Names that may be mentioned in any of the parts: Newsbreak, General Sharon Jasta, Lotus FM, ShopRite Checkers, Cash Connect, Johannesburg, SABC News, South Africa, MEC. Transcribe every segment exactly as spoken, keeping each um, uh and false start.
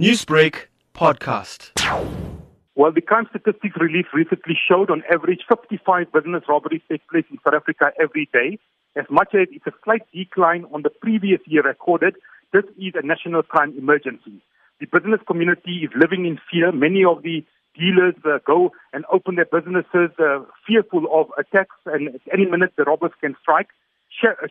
Newsbreak podcast. Well, the crime statistics relief recently showed on average fifty-five business robberies take place in South Africa every day. As much as it's a slight decline on the previous year recorded, this is a national crime emergency. The business community is living in fear. Many of the dealers uh, go and open their businesses uh, fearful of attacks, and at any minute the robbers can strike.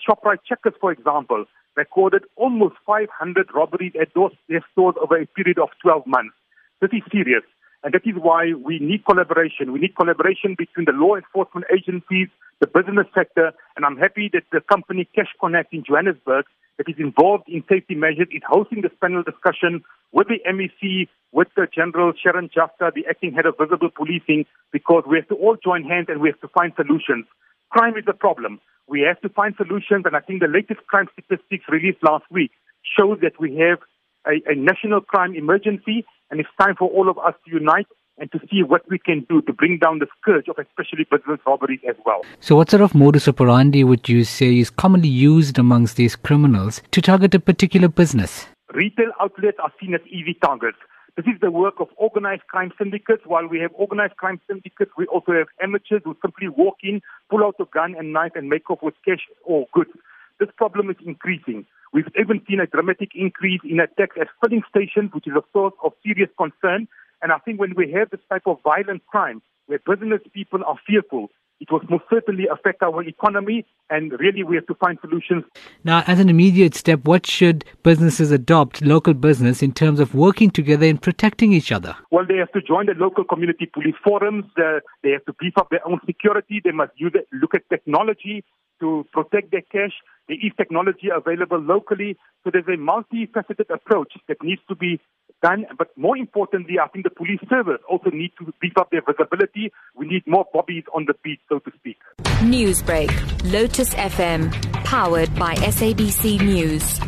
ShopRite Checkers, for example, recorded almost five hundred robberies at those, their stores over a period of twelve months. This is serious, and that is why we need collaboration. We need collaboration between the law enforcement agencies, the business sector, and I'm happy that the company Cash Connect in Johannesburg, that is involved in safety measures, is hosting this panel discussion with the M E C, with the General Sharon Jasta, the acting head of visible policing, because we have to all join hands and we have to find solutions. Crime is a problem. We have to find solutions, and I think the latest crime statistics released last week showed that we have a, a national crime emergency, and it's time for all of us to unite and to see what we can do to bring down the scourge of especially business robberies as well. So what sort of modus operandi would you say is commonly used amongst these criminals to target a particular business? Retail outlets are seen as easy targets. This is the work of organized crime syndicates. While we have organized crime syndicates, we also have amateurs who simply walk in, pull out a gun and knife and make off with cash or goods. This problem is increasing. We've even seen a dramatic increase in attacks at filling stations, which is a source of serious concern. And I think when we have this type of violent crime, where business people are fearful, it will most certainly affect our economy, and really we have to find solutions. Now, as an immediate step, what should businesses adopt, local business, in terms of working together and protecting each other? Well, they have to join the local community police forums. Uh, they have to beef up their own security. They must use it, look at technology to protect their cash. There is technology available locally. So there's a multifaceted approach that needs to be done. But more importantly, I think the police service also need to beef up their visibility. We need more bobbies on the beat, so to speak. Newsbreak, Lotus F M, powered by S A B C News.